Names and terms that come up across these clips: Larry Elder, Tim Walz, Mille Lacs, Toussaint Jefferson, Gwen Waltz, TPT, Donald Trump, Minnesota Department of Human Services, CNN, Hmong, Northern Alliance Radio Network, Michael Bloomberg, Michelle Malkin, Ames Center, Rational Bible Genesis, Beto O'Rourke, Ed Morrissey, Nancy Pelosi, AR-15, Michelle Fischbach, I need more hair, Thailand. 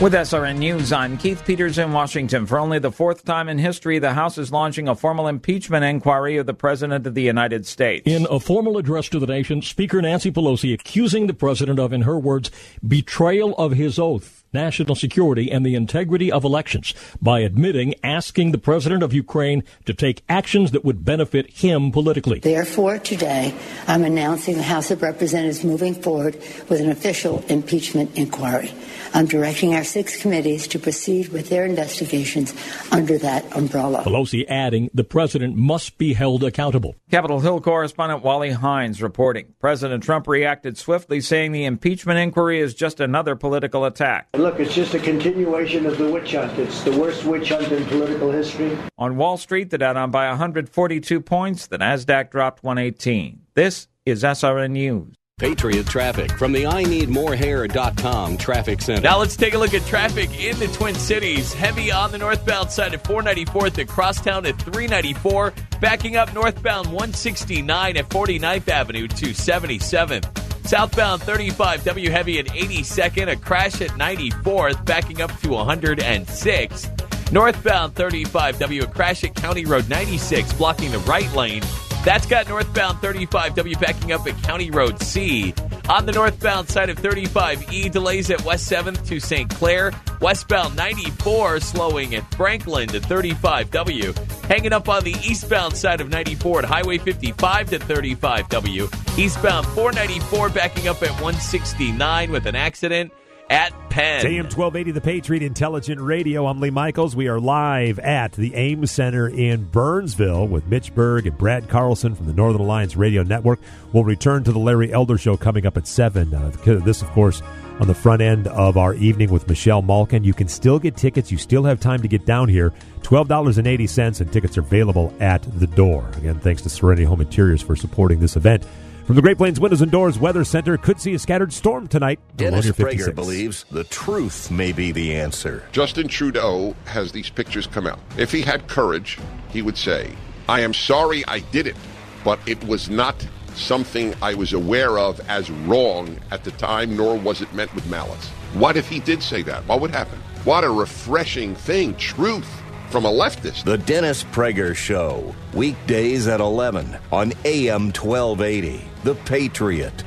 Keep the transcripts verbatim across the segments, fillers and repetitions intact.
With S R N News, I'm Keith Peters in Washington. For only the fourth time in history, the House is launching a formal impeachment inquiry of the President of the United States. In a formal address to the nation, Speaker Nancy Pelosi accusing the President of, in her words, betrayal of his oath, national security, and the integrity of elections by admitting asking the President of Ukraine to take actions that would benefit him politically. Therefore, today, I'm announcing the House of Representatives moving forward with an official impeachment inquiry. I'm directing our six committees to proceed with their investigations under that umbrella. Pelosi adding the President must be held accountable. Capitol Hill correspondent Wally Hines reporting. President Trump reacted swiftly, saying the impeachment inquiry is just another political attack. Look, it's just a continuation of the witch hunt. It's the worst witch hunt in political history. On Wall Street, the Dow down by one hundred forty-two points. The NASDAQ dropped one eighteen. This is S R N News. Patriot traffic from the I need more hair dot com traffic center. Now let's take a look at traffic in the Twin Cities. Heavy on the northbound side at four ninety-fourth at Crosstown at three ninety-four. Backing up northbound one sixty-nine at forty-ninth Avenue to seventy-seventh. Southbound thirty-five W heavy at eighty-second, a crash at ninety-fourth, backing up to one hundred sixth. Northbound thirty-five W, a crash at County Road ninety-six, blocking the right lane. That's got northbound thirty-five W backing up at County Road C. On the northbound side of thirty-five E, delays at West seventh to Saint Clair. Westbound ninety-four, slowing at Franklin to thirty-five W. Hanging up on the eastbound side of ninety-four at Highway fifty-five to thirty-five W. Eastbound four ninety-four backing up at one sixty-nine with an accident at Penn. It's A M twelve eighty, the Patriot Intelligent Radio. I'm Lee Michaels. We are live at the Ames Center in Burnsville with Mitch Berg and Brad Carlson from the Northern Alliance Radio Network. We'll return to the Larry Elder Show coming up at seven. Uh, this, of course, on the front end of our evening with Michelle Malkin. You can still get tickets. You still have time to get down here. twelve dollars and eighty cents, and tickets are available at the door. Again, thanks to Serenity Home Interiors for supporting this event. From the Great Plains Windows and Doors Weather Center, could see a scattered storm tonight. Dennis Prager believes the truth may be the answer. Justin Trudeau has these pictures come out. If he had courage, he would say, I am sorry I did it, but it was not something I was aware of as wrong at the time, nor was it meant with malice. What if he did say that? What would happen? What a refreshing thing, truth. From a leftist. The Dennis Prager Show, weekdays at eleven on A M twelve eighty, The Patriot,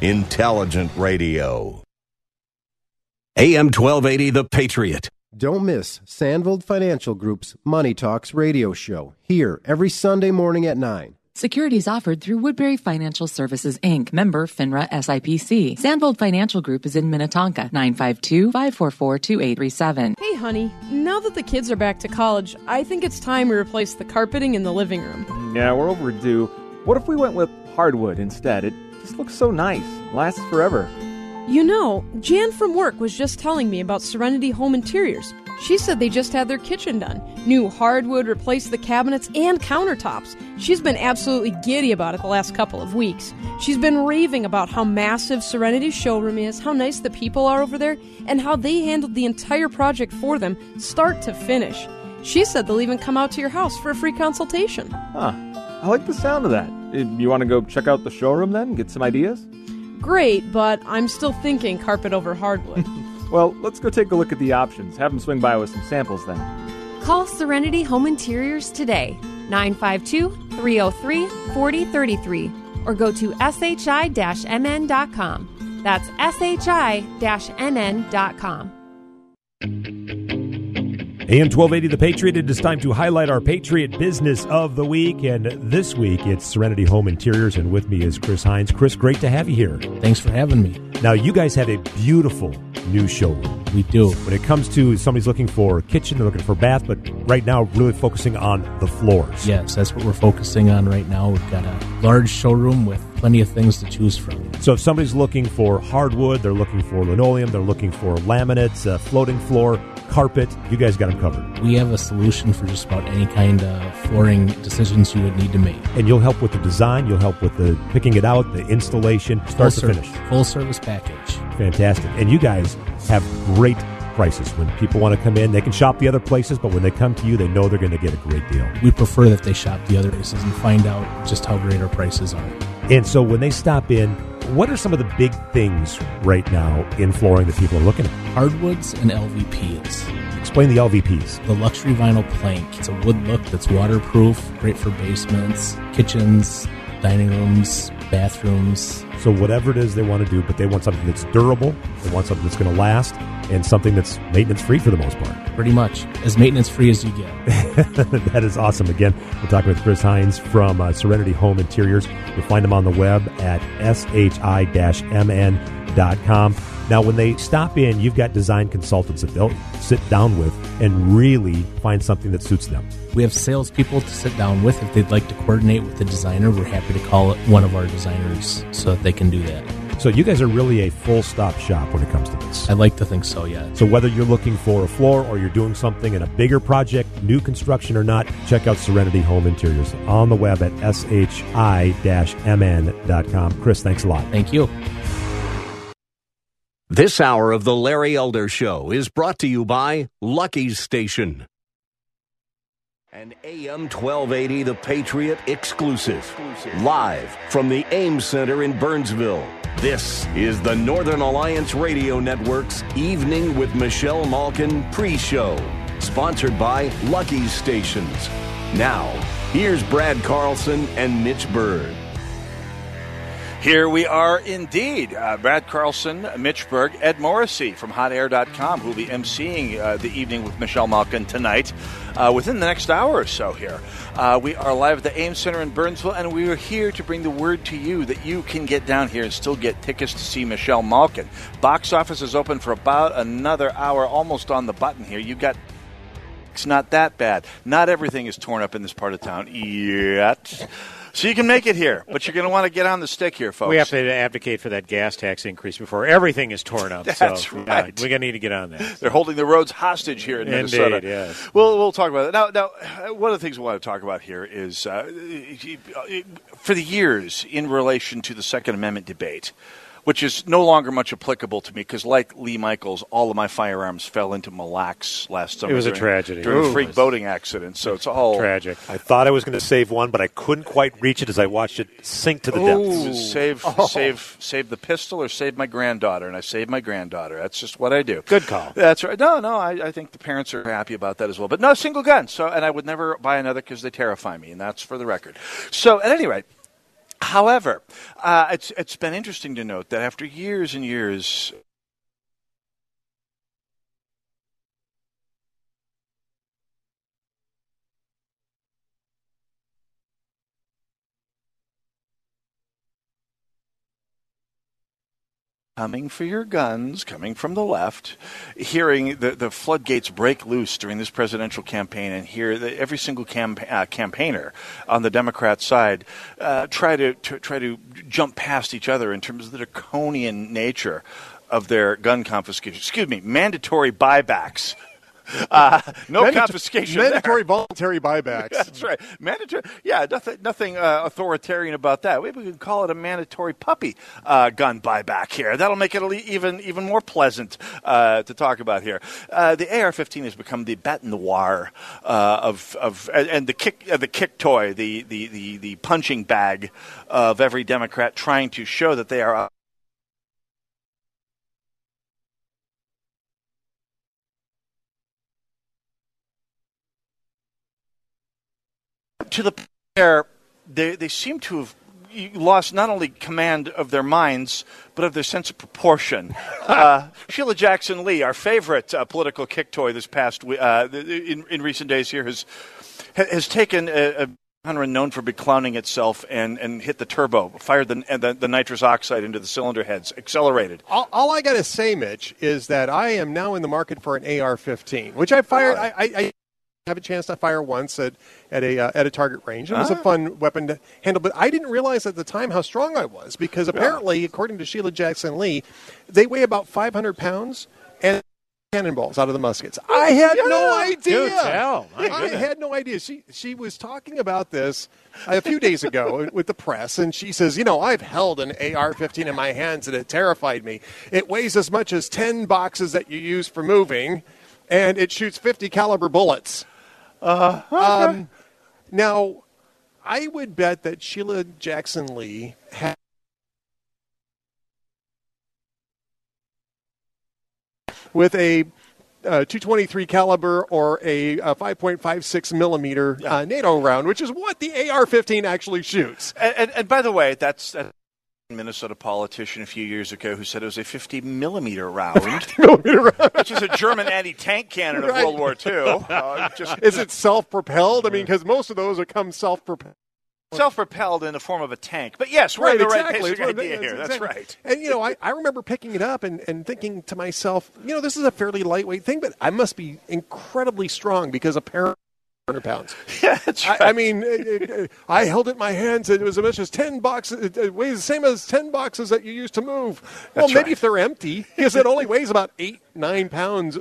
Intelligent Radio. A M twelve eighty, The Patriot. Don't miss Sandvold Financial Group's Money Talks radio show, here every Sunday morning at nine. Securities offered through Woodbury Financial Services, Incorporated, member FINRA S I P C. Sandvold Financial Group is in Minnetonka, nine five two, five four four, two eight three seven. Hey, honey, now that the kids are back to college, I think it's time we replace the carpeting in the living room. Yeah, we're overdue. What if we went with hardwood instead? It just looks so nice, lasts forever. You know, Jan from work was just telling me about Serenity Home Interiors. She said they just had their kitchen done. New hardwood, replaced the cabinets and countertops. She's been absolutely giddy about it the last couple of weeks. She's been raving about how massive Serenity's showroom is, how nice the people are over there, and how they handled the entire project for them, start to finish. She said they'll even come out to your house for a free consultation. Huh. I like the sound of that. You want to go check out the showroom then, get some ideas? Great, but I'm still thinking carpet over hardwood. Well, let's go take a look at the options. Have them swing by with some samples then. Call Serenity Home Interiors today, nine five two, three zero three, four zero three three, or go to S H I M N dot com. That's S H I M N dot com. A M twelve eighty, The Patriot. It is time to highlight our Patriot Business of the Week. And this week, it's Serenity Home Interiors. And with me is Chris Hines. Chris, great to have you here. Thanks for having me. Now, you guys have a beautiful new showroom. We do. When it comes to somebody's looking for a kitchen, they're looking for a bath, but right now, really focusing on the floors. Yes, that's what we're focusing on right now. We've got a large showroom with plenty of things to choose from. So if somebody's looking for hardwood, they're looking for linoleum, they're looking for laminates, uh, floating floor, carpet, you guys got them covered. We have a solution for just about any kind of flooring decisions you would need to make. And you'll help with the design, you'll help with the picking it out, the installation, start to finish. Full service package. Fantastic. And you guys have great prices. When people want to come in, they can shop the other places, but when they come to you, they know they're going to get a great deal. We prefer that they shop the other places and find out just how great our prices are. And so when they stop in, what are some of the big things right now in flooring that people are looking at? Hardwoods and L V Ps. Explain the L V Ps. The luxury vinyl plank. It's a wood look that's waterproof, great for basements, kitchens, dining rooms, bathrooms. So whatever it is they want to do, but they want something that's durable, they want something that's going to last, and something that's maintenance-free for the most part. Pretty much. As maintenance-free as you get. That is awesome. Again, we're talking with Chris Hines from uh, Serenity Home Interiors. You'll find them on the web at s h i dash m n dot com. Now, when they stop in, you've got design consultants that they'll sit down with and really find something that suits them. We have salespeople to sit down with. If they'd like to coordinate with the designer, we're happy to call one of our designers so that they can do that. So you guys are really a full-stop shop when it comes to this. I like to think so, yeah. So whether you're looking for a floor or you're doing something in a bigger project, new construction or not, check out Serenity Home Interiors on the web at s h i dash m n dot com. Chris, thanks a lot. Thank you. This hour of The Larry Elder Show is brought to you by Lucky's Station. An A M twelve eighty The Patriot exclusive. Live from the Ames Center in Burnsville. This is the Northern Alliance Radio Network's Evening with Michelle Malkin pre-show, sponsored by Lucky's Stations. Now, here's Brad Carlson and Mitch Berg. Here we are indeed. Uh, Brad Carlson, Mitch Berg, Ed Morrissey from hot air dot com, who will be emceeing uh, the Evening with Michelle Malkin tonight. Uh, within the next hour or so here. Uh, we are live at the Ames Center in Burnsville, and we are here to bring the word to you that you can get down here and still get tickets to see Michelle Malkin. Box office is open for about another hour, almost on the button here. You've got... It's not that bad. Not everything is torn up in this part of town yet. So you can make it here, but you're going to want to get on the stick here, folks. We have to advocate for that gas tax increase before everything is torn up. That's so, right. Yeah, we're going to need to get on that. They're holding the roads hostage here in Indeed, Minnesota. Yes. We'll, we'll talk about it. Now, now, one of the things we want to talk about here is uh, for the years in relation to the Second Amendment debate, which is no longer much applicable to me because, like Lee Michaels, all of my firearms fell into Mille Lacs last summer. It was during, a tragedy. During Ooh, a freak was... boating accident, so it's all... Tragic. I thought I was going to save one, but I couldn't quite reach it as I watched it sink to the Ooh. depths. Save, oh. save, save the pistol or save my granddaughter, and I saved my granddaughter. That's just what I do. Good call. That's right. No, no, I, I think the parents are happy about that as well. But no, single gun, so, and I would never buy another because they terrify me, and that's for the record. So, at any rate... However, uh, it's it's been interesting to note that after years and years... Coming for your guns, coming from the left, hearing the, the floodgates break loose during this presidential campaign and hear the, every single campa- uh, campaigner on the Democrat side uh, try to, to try to jump past each other in terms of the draconian nature of their gun confiscation. Excuse me, mandatory buybacks. Uh, no Mandata- confiscation. Mandatory there. Voluntary buybacks. That's right. Mandatory. Yeah, nothing, nothing uh, authoritarian about that. Maybe we can call it a mandatory puppy uh, gun buyback here. That'll make it even even more pleasant uh, to talk about here. Uh, the A R fifteen has become the bête noire uh, of of and the kick uh, the kick toy, the, the the the punching bag of every Democrat trying to show that they are. To the point where they, they seem to have lost not only command of their minds, but of their sense of proportion. uh, Sheila Jackson Lee, our favorite uh, political kick toy this past uh, in, in recent days here, has has taken a, a genre known for beclowning itself and, and hit the turbo, fired the, the the nitrous oxide into the cylinder heads, accelerated. All, all I got to say, Mitch, is that I am now in the market for an A R fifteen, which I fired. Oh. I, I, I have a chance to fire once at at a uh, at a target range. It was ah. a fun weapon to handle, but I didn't realize at the time how strong I was, because apparently, yeah. according to Sheila Jackson Lee, they weigh about five hundred pounds and cannonballs out of the muskets. I had yeah. no idea. Do tell. I had no idea. She she was talking about this a few days ago with the press, and she says, you know, I've held an A R fifteen in my hands, and it terrified me. It weighs as much as ten boxes that you use for moving, and it shoots fifty caliber bullets. Uh, okay. um, now, I would bet that Sheila Jackson Lee had with a uh, two twenty-three caliber or a, a five point five six millimeter yeah. uh, NATO round, which is what the A R fifteen actually shoots. And, and, and by the way, that's a Minnesota politician a few years ago who said it was a fifty millimeter round, fifty millimeter round. Which is a German anti-tank cannon right. of World War Two. Uh, just, is it self-propelled? I mean, because most of those are come self-propelled. Self-propelled in the form of a tank. But yes, we're right, in the exactly. right basic idea that's here. Exactly. That's right. And, you know, I, I remember picking it up and, and thinking to myself, you know, this is a fairly lightweight thing, but I must be incredibly strong because apparently one hundred pounds. Yeah, that's right. I, I mean, it, it, I held it in my hands, and it was as much as ten boxes. It, it weighs the same as ten boxes that you use to move. Well, that's maybe right. if they're empty, because it only weighs about eight, nine pounds.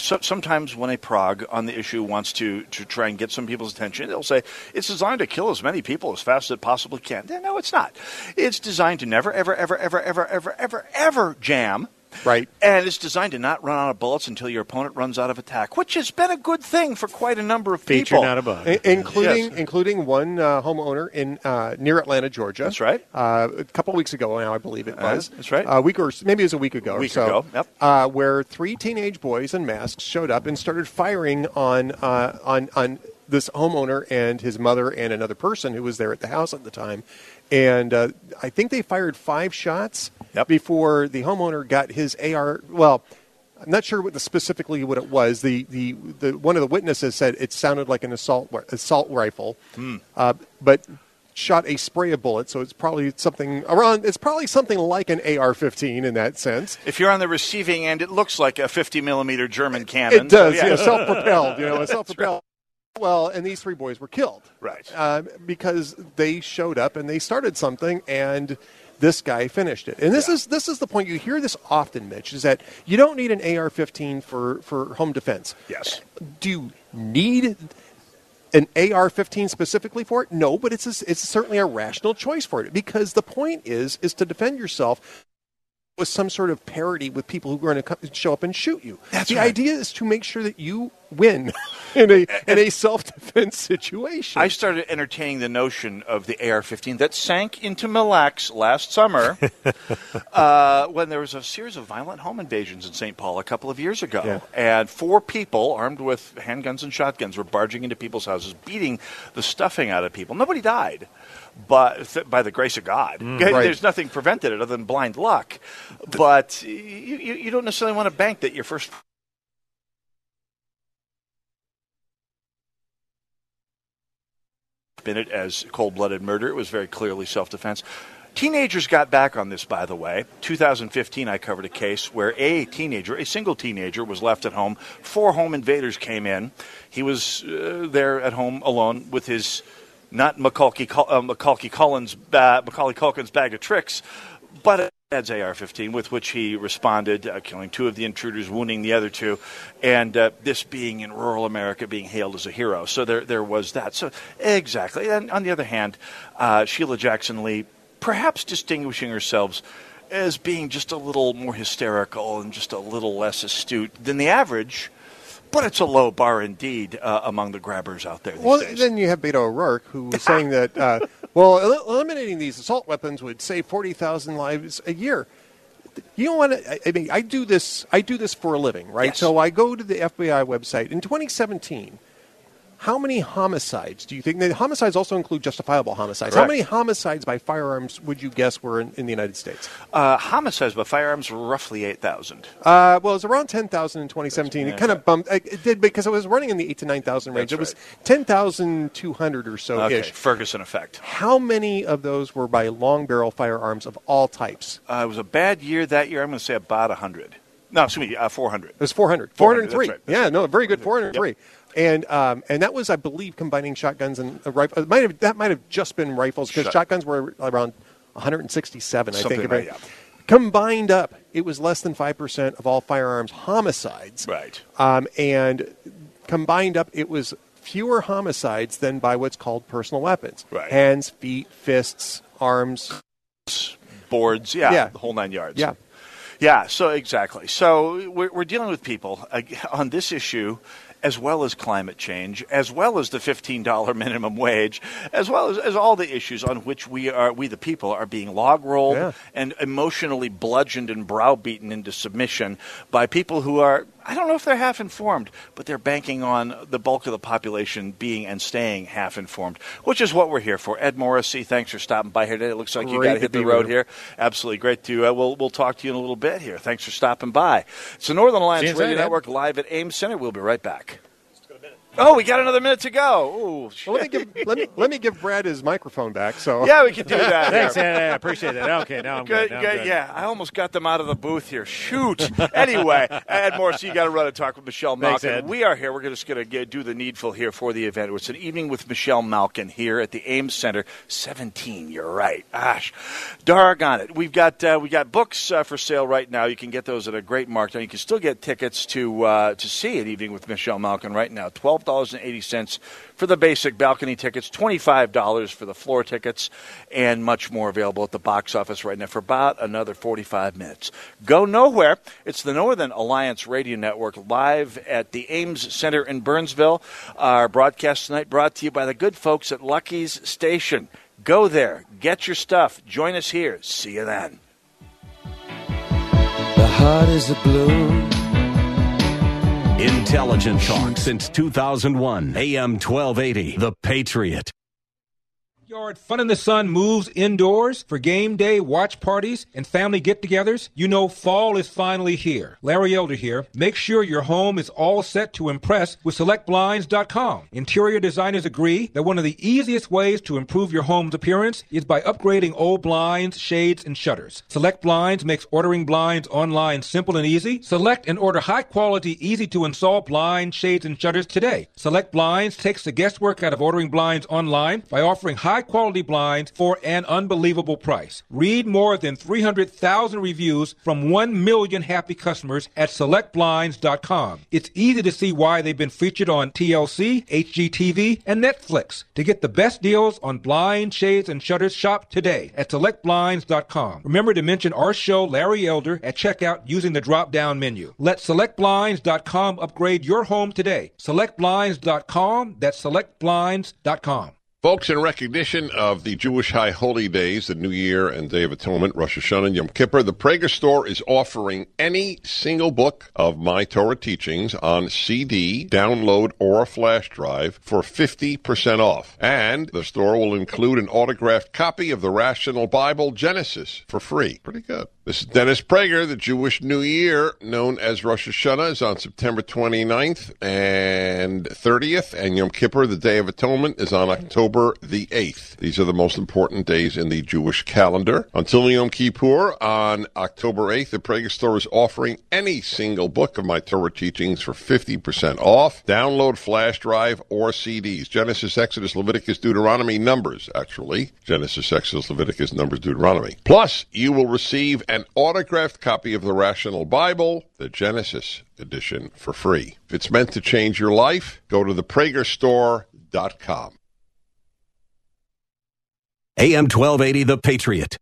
So, sometimes when a prog on the issue wants to, to try and get some people's attention, they'll say, it's designed to kill as many people as fast as it possibly can. No, it's not. It's designed to never, ever, ever, ever, ever, ever, ever, ever jam. Right. And it's designed to not run out of bullets until your opponent runs out of attack, which has been a good thing for quite a number of people. Feature, not a bug. I- including, yes. including one uh, homeowner in uh, near Atlanta, Georgia. That's right. Uh, a couple weeks ago now, I believe it was. Uh, that's right. A week or maybe it was a week ago. A week or so, ago, yep. Uh, where three teenage boys in masks showed up and started firing on uh, on on this homeowner and his mother and another person who was there at the house at the time. And uh, I think they fired five shots yep. before the homeowner got his A R. Well, I'm not sure what the, specifically what it was. The, the the one of the witnesses said it sounded like an assault assault rifle, mm. uh, but shot a spray of bullets. So it's probably something around. It's probably something like an A R fifteen in that sense. If you're on the receiving end, it looks like a fifty millimeter German cannon. It does. So, yeah, yeah self-propelled. You know, a self-propelled. Right. Well, and these three boys were killed. Right. Uh, because they showed up and they started something, and this guy finished it. And this yeah. is this is the point. You hear this often, Mitch, is that you don't need an A R fifteen for, for home defense. Yes. Do you need an A R fifteen specifically for it? No, but it's a, it's certainly a rational choice for it, because the point is is to defend yourself with some sort of parity with people who are going to show up and shoot you. That's the right. idea is to make sure that you win in a in a self-defense situation. I started entertaining the notion of the A R fifteen that sank into Mille Lacs last summer uh, when there was a series of violent home invasions in Saint Paul a couple of years ago. Yeah. And four people armed with handguns and shotguns were barging into people's houses, beating the stuffing out of people. Nobody died. But th- by the grace of God, mm, right. there's nothing prevented it other than blind luck. But you, you, you don't necessarily want to bank that your first. Spin it as cold-blooded murder. It was very clearly self-defense. Teenagers got back on this, by the way. two thousand fifteen, I covered a case where a teenager, a single teenager, was left at home. Four home invaders came in. He was uh, there at home alone with his. Not Macaulay, uh, Macaulay, Culkin's, uh, Macaulay Culkin's bag of tricks, but Ed's A R fifteen, with which he responded, uh, killing two of the intruders, wounding the other two, and uh, this being in rural America, being hailed as a hero. So there there was that. So exactly. And on the other hand, uh, Sheila Jackson Lee, perhaps distinguishing herself as being just a little more hysterical and just a little less astute than the average. But it's a low bar indeed uh, among the grabbers out there these well, days. Well, then you have Beto O'Rourke, who was saying that, uh, well, el- eliminating these assault weapons would save forty thousand lives a year. You don't want to. I mean, I do this. I do this for a living, right? Yes. So I go to the F B I website in twenty seventeen. How many homicides do you think? Now, homicides also include justifiable homicides. Correct. How many homicides by firearms would you guess were in, in the United States? Uh, homicides by firearms, roughly eight thousand. Uh, well, it was around ten thousand in twenty seventeen. Yeah. It kind of bumped. It did because it was running in the eight thousand to nine thousand range. That's it right. was ten thousand two hundred or so-ish. Okay, Ferguson effect. How many of those were by long barrel firearms of all types? Uh, it was a bad year that year. I'm going to say about one hundred. No, excuse me, uh, four hundred. It was four hundred. four hundred three. That's right. That's yeah, right. no, very good, four hundred three. Yep. And um, and that was, I believe, combining shotguns and uh, rifles. Might have, that might have just been rifles because Shut shotguns were around one hundred sixty-seven, I Something think. Right, yeah. Combined up, it was less than five percent of all firearms homicides. Right. Um, and combined up, it was fewer homicides than by what's called personal weapons. Right. Hands, feet, fists, arms. Boards, yeah, yeah. the whole nine yards. Yeah. Yeah, so exactly. So we're, we're dealing with people uh, on this issue, as well as climate change, as well as the fifteen dollars minimum wage, as well as, as all the issues on which we are, we the people, are being log-rolled yeah. and emotionally bludgeoned and browbeaten into submission by people who are, I don't know if they're half informed, but they're banking on the bulk of the population being and staying half informed, which is what we're here for. Ed Morrissey, thanks for stopping by here today. It looks like you got to hit the road here. Absolutely great to. Uh, we'll we'll talk to you in a little bit here. Thanks for stopping by. It's the Northern Alliance Radio Network live at Ames Center. We'll be right back. Oh, we got another minute to go. Ooh, well, let, me give, let, me, let me give Brad his microphone back. So yeah, we can do that. Thanks, I yeah, yeah, appreciate that. Okay, now I'm good. good, now good. I'm good. Yeah, I almost got them out of the booth here. Shoot. Anyway, Ed Morris, you got to run and talk with Michelle Malkin. Thanks, we are here. We're just going to do the needful here for the event. It's an evening with Michelle Malkin here at the Ames Center. seventeen, you're right. Gosh, dargon it. We've got uh, we got books uh, for sale right now. You can get those at a great markdown. You can still get tickets to uh, to see an evening with Michelle Malkin right now. Twelve. twelve dollars and eighty cents for the basic balcony tickets, twenty-five dollars for the floor tickets, and much more available at the box office right now for about another forty-five minutes. Go nowhere. It's the Northern Alliance Radio Network live at the Ames Center in Burnsville. Our broadcast tonight brought to you by the good folks at Lucky's Station. Go there. Get your stuff. Join us here. See you then. The heart is a blue. Intelligent talk since two thousand one, A M twelve eighty, The Patriot. Yard Fun in the Sun moves indoors for game day, watch parties, and family get-togethers. You know fall is finally here. Larry Elder here. Make sure your home is all set to impress with select blinds dot com. Interior designers agree that one of the easiest ways to improve your home's appearance is by upgrading old blinds, shades, and shutters. Select Blinds makes ordering blinds online simple and easy. Select and order high-quality, easy-to-install blinds, shades, and shutters today. Select Blinds takes the guesswork out of ordering blinds online by offering high high-quality blinds for an unbelievable price. Read more than three hundred thousand reviews from one million happy customers at select blinds dot com. It's easy to see why they've been featured on T L C, H G T V, and Netflix. To get the best deals on blinds, shades, and shutters, shop today at select blinds dot com. Remember to mention our show, Larry Elder, at checkout using the drop-down menu. Let select blinds dot com upgrade your home today. select blinds dot com. That's select blinds dot com. Folks, in recognition of the Jewish high holy days, the New Year and Day of Atonement, Rosh Hashanah and Yom Kippur, the Prager Store is offering any single book of my Torah teachings on C D, download, or a flash drive for fifty percent off. And the store will include an autographed copy of the Rational Bible Genesis for free. Pretty good. This is Dennis Prager. The Jewish New Year, known as Rosh Hashanah, is on September twenty-ninth and thirtieth, and Yom Kippur, the Day of Atonement, is on October the eighth. These are the most important days in the Jewish calendar. Until Yom Kippur, on October eighth, the Prager Store is offering any single book of my Torah teachings for fifty percent off. Download flash drive or C Ds. Genesis, Exodus, Leviticus, Deuteronomy, Numbers, actually. Genesis, Exodus, Leviticus, Numbers, Deuteronomy. Plus, you will receive an an autographed copy of the Rational Bible, the Genesis edition, for free. If it's meant to change your life, go to the prager store dot com. A M twelve eighty, The Patriot.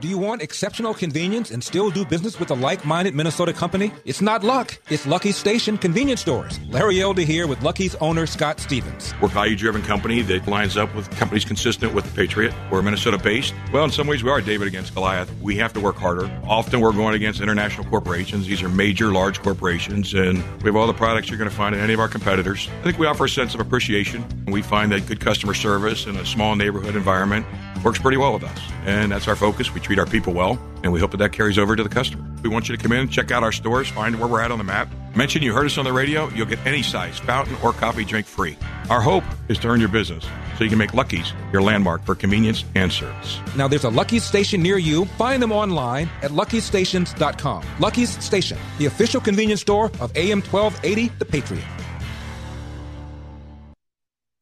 Do you want exceptional convenience and still do business with a like-minded Minnesota company? It's not luck. It's Lucky's Station Convenience Stores. Larry Elder here with Lucky's owner, Scott Stevens. We're a value-driven company that lines up with companies consistent with the Patriot. We're Minnesota-based. Well, in some ways, we are David against Goliath. We have to work harder. Often, we're going against international corporations. These are major, large corporations, and we have all the products you're going to find in any of our competitors. I think we offer a sense of appreciation. We find that good customer service in a small neighborhood environment works pretty well with us, and that's our focus. We treat our people well, and we hope that that carries over to the customer. We want you to come in, check out our stores, find where we're at on the map. Mention you heard us on the radio, you'll get any size fountain or coffee drink free. Our hope is to earn your business so you can make Lucky's your landmark for convenience and service. Now there's a Lucky's Station near you. Find them online at lucky's stations dot com. Lucky's Station, the official convenience store of A M twelve eighty, The Patriot.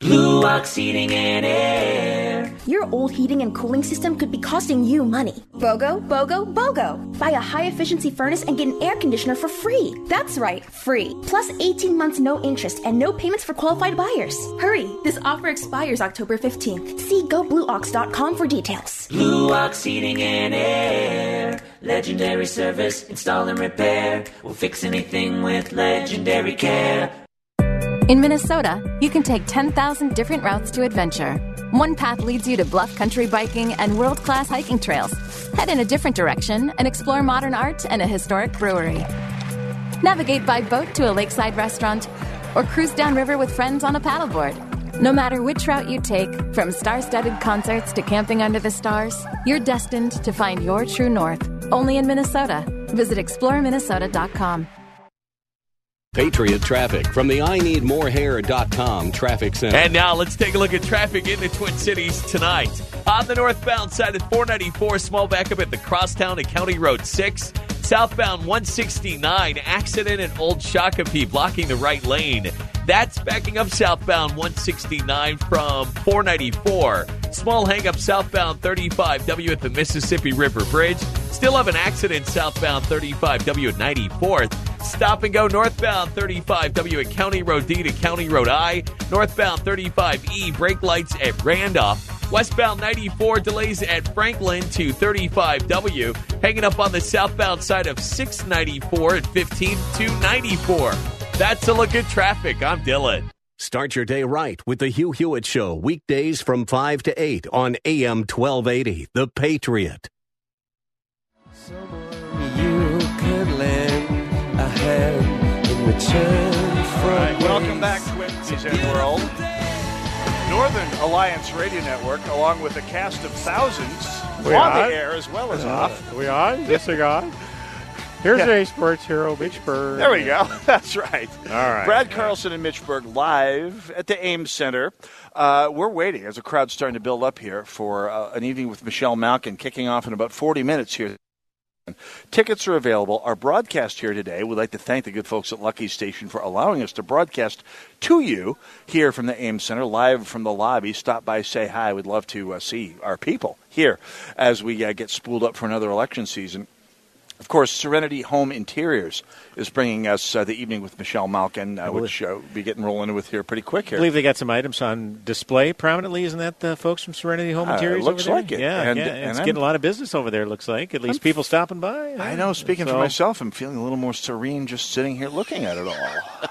Blue Ox Heating and Air. Your old heating and cooling system could be costing you money. BOGO, BOGO, BOGO. Buy a high-efficiency furnace and get an air conditioner for free. That's right, free. Plus eighteen months no interest and no payments for qualified buyers. Hurry, this offer expires October fifteenth. See go blue ox dot com for details. Blue Ox Heating and Air. Legendary service, install and repair. We'll fix anything with legendary care. In Minnesota, you can take ten thousand different routes to adventure. One path leads you to bluff country biking and world-class hiking trails. Head in a different direction and explore modern art and a historic brewery. Navigate by boat to a lakeside restaurant or cruise downriver with friends on a paddleboard. No matter which route you take, from star-studded concerts to camping under the stars, you're destined to find your true north. Only in Minnesota. Visit explore minnesota dot com. Patriot traffic from the I need more hair dot com traffic center. And now let's take a look at traffic in the Twin Cities tonight. On the northbound side at four ninety-four, small backup at the crosstown at County Road six. Southbound one sixty-nine, accident at Old Shakopee blocking the right lane. That's backing up southbound one sixty-nine from four ninety-four. Small hang up southbound thirty-five W at the Mississippi River Bridge. Still have an accident southbound thirty-five W at ninety-fourth. Stop and go northbound thirty-five W at County Road D to County Road I. Northbound thirty-five E, brake lights at Randolph. Westbound ninety-four, delays at Franklin to thirty-five W. Hanging up on the southbound side of six ninety-four at fifteen to ninety-four. That's a look at traffic. I'm Dylan. Start your day right with the Hugh Hewitt Show, weekdays from five to eight on A M twelve eighty, The Patriot. Someone you could lend a hand in return. All right, welcome back to Music World. Northern Alliance Radio Network, along with a cast of thousands, we on are the air as well as uh, off. We on? Yes, we are. Here's yeah. a sports hero, Mitch Berg. There we go. That's right. All right. Brad Carlson and Mitch Berg live at the Ames Center. Uh, we're waiting as a crowd's starting to build up here for uh, an evening with Michelle Malkin, kicking off in about forty minutes here. Tickets are available. Our broadcast here today, we'd like to thank the good folks at Lucky's Station for allowing us to broadcast to you here from the Ames Center, live from the lobby. Stop by, say hi. We'd love to uh, see our people here as we uh, get spooled up for another election season. Of course, Serenity Home Interiors is bringing us uh, the evening with Michelle Malkin, uh, which uh, we'll be getting rolling with here pretty quick here. I believe they got some items on display prominently. Isn't that the folks from Serenity Home uh, Interiors? It looks over there? Like it. Yeah, and, yeah and it's I'm, getting a lot of business over there, it looks like. At least I'm, people stopping by. I, I know. Speaking so. for myself, I'm feeling a little more serene just sitting here looking at it all.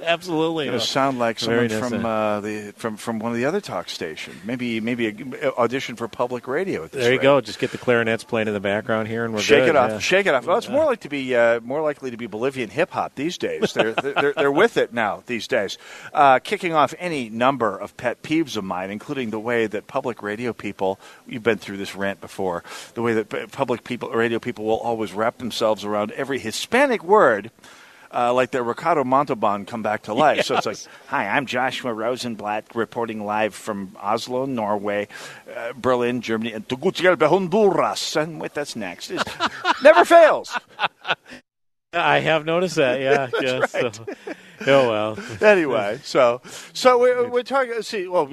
Absolutely. It would well, sound like someone from, uh, the, from from one of the other talk stations. Maybe maybe a, a audition for public radio at this There you rate. Go. Just get the clarinets playing in the background here, and we're Shake good. It off. Yeah. Shake it off. Well, it's more like to be uh, more likely to be Bolivian hip hop these days. They're, they're they're with it now these days. Uh, kicking off any number of pet peeves of mine, including the way that public radio people. You've been through this rant before. The way that public people, radio people, will always wrap themselves around every Hispanic word. Uh, like the Ricardo Montalban come back to life. Yes. So it's like, hi, I'm Joshua Rosenblatt, reporting live from Oslo, Norway, uh, Berlin, Germany, and Tegucigalpa, Honduras. And wait, that's next. It never fails. I have noticed that, yeah. That's yeah, right. So. Oh, well. Anyway, so so we're, we're talking, see, well,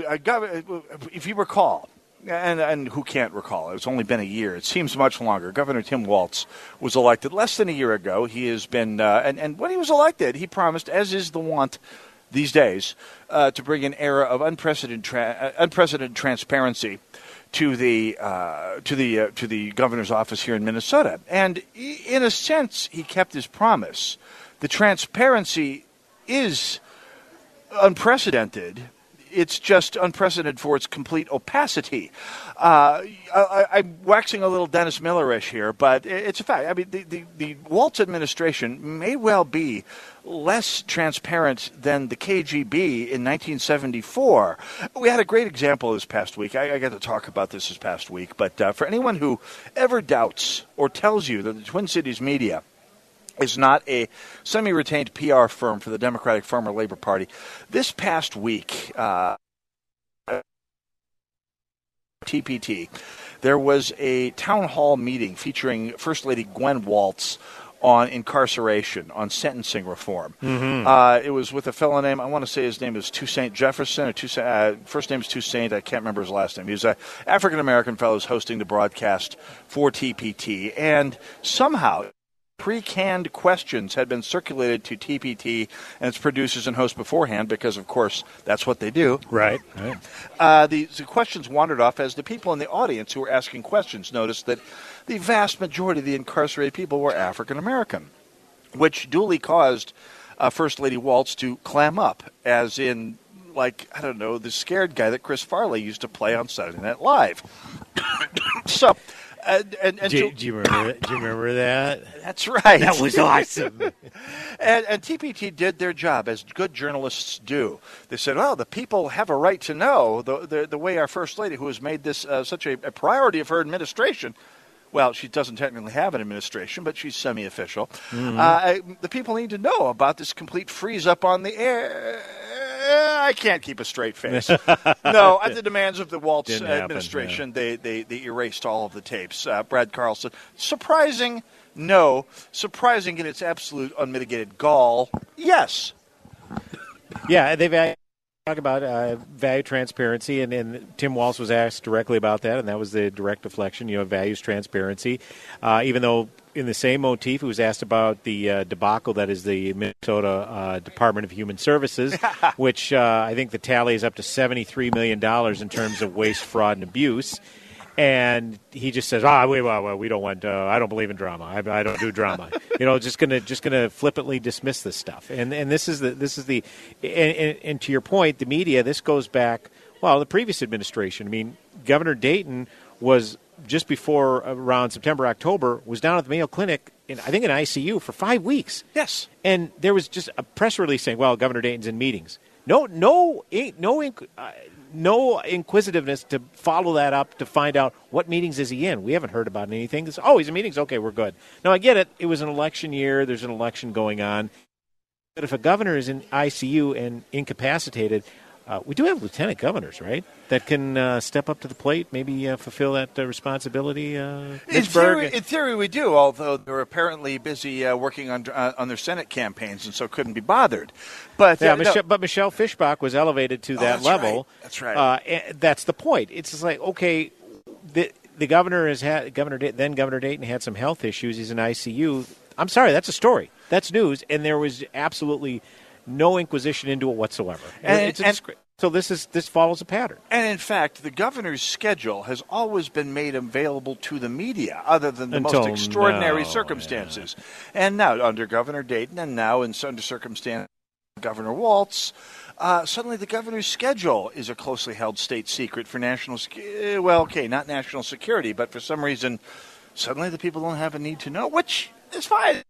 if you recall, And and who can't recall? It's only been a year. It seems much longer. Governor Tim Walz was elected less than a year ago. He has been, uh, and, and when he was elected, he promised, as is the want these days, uh, to bring an era of unprecedented, tra- unprecedented transparency to the uh, to the uh, to the governor's office here in Minnesota, and in a sense, he kept his promise. The transparency is unprecedented. It's just unprecedented for its complete opacity. Uh, I, I'm waxing a little Dennis Miller-ish here, but it's a fact. I mean, the, the, the Waltz administration may well be less transparent than the K G B in nineteen seventy-four. We had a great example this past week. I, I got to talk about this this past week, but uh, for anyone who ever doubts or tells you that the Twin Cities media is not a semi-retained P R firm for the Democratic Farm or Labor Party, this past week, uh, T P T, there was a town hall meeting featuring First Lady Gwen Waltz on incarceration, on sentencing reform. Mm-hmm. Uh, it was with a fellow named, I want to say his name is Toussaint Jefferson, or Toussaint, uh, first name is Toussaint, I can't remember his last name. He was an African-American fellow who's hosting the broadcast for T P T, and somehow pre-canned questions had been circulated to T P T and its producers and hosts beforehand because, of course, that's what they do. Right. right. Uh, the, the questions wandered off as the people in the audience who were asking questions noticed that the vast majority of the incarcerated people were African-American, which duly caused uh, First Lady Waltz to clam up, as in, like, I don't know, the scared guy that Chris Farley used to play on Saturday Night Live. so... And, and, and do, so, do, you remember, do you remember that? That's right. That was awesome. and, and T P T did their job, as good journalists do. They said, well, the people have a right to know the the, the way our First Lady, who has made this uh, such a, a priority of her administration. Well, she doesn't technically have an administration, but she's semi-official. Mm-hmm. Uh, I, the people need to know about this complete freeze-up on the air. I can't keep a straight face. No, at the demands of the Waltz Didn't administration, happen, yeah. they, they, they erased all of the tapes. Uh, Brad Carlson, surprising, no. Surprising in its absolute unmitigated gall, yes. Yeah, they value, talk about uh, value transparency, and, and Tim Walz was asked directly about that, and that was the direct deflection, you know, values transparency. Uh, even though in the same motif, he was asked about the uh, debacle that is the Minnesota uh, Department of Human Services, which uh, I think the tally is up to seventy-three million dollars in terms of waste, fraud, and abuse. And he just says, "Ah, we, well, we don't want. Uh, I don't believe in drama. I, I don't do drama. You know, just gonna, just gonna flippantly dismiss this stuff." And and this is the, this is the, and, and, and to your point, the media. This goes back. Well, the previous administration. I mean, Governor Dayton was just before around September, October, was down at the Mayo Clinic, in, I think in I C U for five weeks. Yes. And there was just a press release saying, "Well, Governor Dayton's in meetings." No, no, no. Uh, No inquisitiveness to follow that up to find out what meetings is he in. We haven't heard about anything. It's, oh, he's in meetings. Okay, we're good. Now, I get it. It was an election year. There's an election going on. But if a governor is in I C U and incapacitated, uh, we do have lieutenant governors, right, that can uh, step up to the plate, maybe uh, fulfill that uh, responsibility? Uh, in, theory, in theory, we do, although they're apparently busy uh, working on uh, on their Senate campaigns and so couldn't be bothered. But, yeah, uh, Michelle, no. but Michelle Fischbach was elevated to that oh, that's level. Right. That's right. Uh, that's the point. It's just like, okay, the, the governor has had, Governor Da- then Governor Dayton had some health issues. He's in I C U. I'm sorry, that's a story. That's news, and there was absolutely no inquisition into it whatsoever. And, it's a and, disc- So this is this follows a pattern. And, in fact, the governor's schedule has always been made available to the media, other than the Until most extraordinary now, circumstances. Yeah. And now, under Governor Dayton, and now in under circumstances, Governor Waltz, uh, suddenly the governor's schedule is a closely held state secret for national – well, okay, not national security, but for some reason, suddenly the people don't have a need to know, which is fine.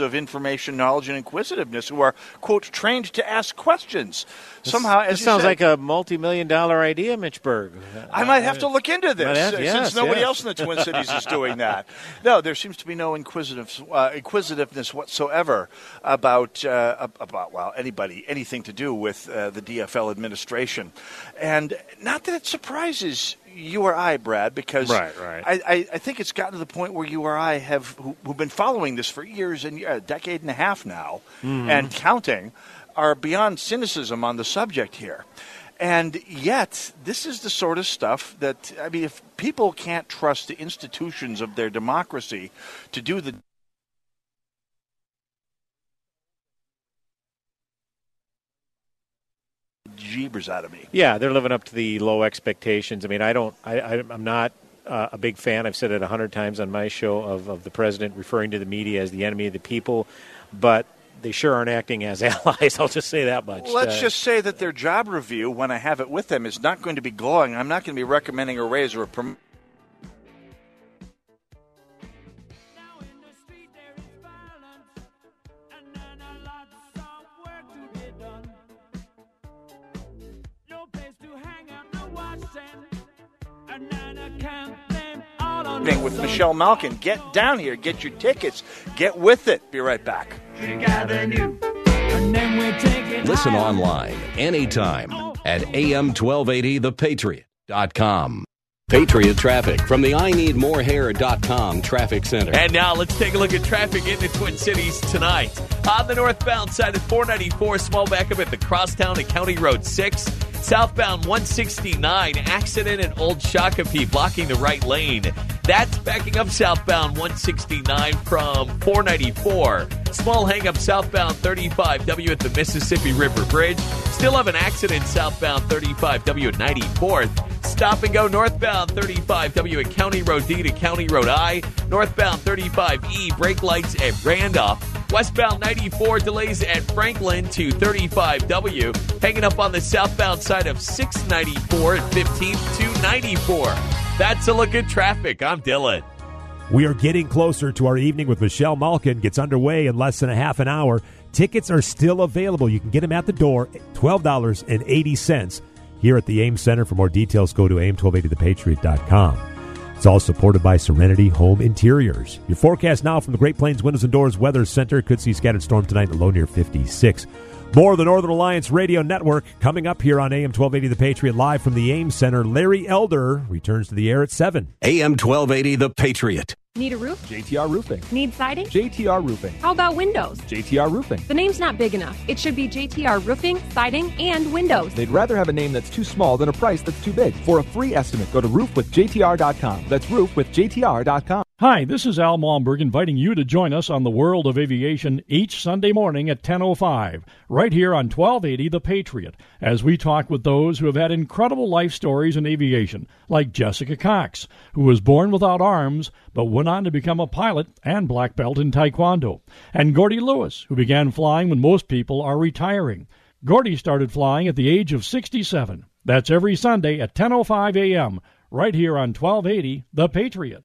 Of information, knowledge, and inquisitiveness who are, quote, trained to ask questions. Somehow, as it sounds said, like a multi-million dollar idea, Mitch Berg. I might have to look into this, have, since yes, nobody yes. else in the Twin Cities is doing that. No, there seems to be no inquisitive, uh, inquisitiveness whatsoever about, uh, about, well, anybody, anything to do with uh, the D F L administration. And not that it surprises you or I, Brad, because right, right. I, I, I think it's gotten to the point where you or I have, who, who've been following this for years and a decade and a half now, mm-hmm. and counting, are beyond cynicism on the subject here. And yet, this is the sort of stuff that, I mean, if people can't trust the institutions of their democracy to do the... jeebers out of me. Yeah, they're living up to the low expectations. I mean, I don't, I, I, I'm not uh, a big fan, I've said it a hundred times on my show, of, of the president referring to the media as the enemy of the people, but they sure aren't acting as allies, I'll just say that much. Let's uh, just say that their job review, when I have it with them, is not going to be glowing. I'm not going to be recommending a raise or a promotion. With Michelle Malkin. Get down here, get your tickets, get with it. Be right back. Listen online anytime at A M twelve eighty the patriot dot com. Patriot traffic from the I need more hair dot com traffic center. And now let's take a look at traffic in the Twin Cities tonight. On the northbound side at four ninety-four, small backup at the crosstown at County Road six. Southbound one sixty-nine, accident at Old Shakopee, blocking the right lane. That's backing up southbound one sixty-nine from four ninety-four. Small hang-up southbound thirty-five W at the Mississippi River Bridge. Still have an accident southbound thirty-five W at ninety-fourth. Stop and go northbound thirty-five W at County Road D to County Road I. Northbound thirty-five E, brake lights at Randolph. Westbound ninety-four, delays at Franklin to thirty-five W. Hanging up on the southbound side of six ninety-four at fifteenth to ninety-four. That's a look at traffic. I'm Dylan. We are getting closer to our evening with Michelle Malkin. Gets underway in less than a half an hour. Tickets are still available. You can get them at the door at twelve dollars and eighty cents here at the Ames Center. For more details, go to A M twelve eighty the patriot dot com. It's all supported by Serenity Home Interiors. Your forecast now from the Great Plains Windows and Doors Weather Center. Could see scattered storm tonight, a low near fifty-six. More of the Northern Alliance Radio Network coming up here on A M twelve eighty The Patriot, live from the Ames Center. Larry Elder returns to the air at seven. A M twelve eighty The Patriot. Need a roof? J T R Roofing. Need siding? J T R Roofing. How about windows? J T R Roofing. The name's not big enough. It should be J T R Roofing, Siding, and Windows. They'd rather have a name that's too small than a price that's too big. For a free estimate, go to roof with J T R dot com. That's roof with J T R dot com. Hi, this is Al Malmberg inviting you to join us on The World of Aviation each Sunday morning at ten oh five, right here on twelve eighty The Patriot, as we talk with those who have had incredible life stories in aviation, like Jessica Cox, who was born without arms, but went on to become a pilot and black belt in Taekwondo, and Gordy Lewis, who began flying when most people are retiring. Gordy started flying at the age of sixty-seven. That's every Sunday at ten oh five a.m., right here on twelve eighty The Patriot.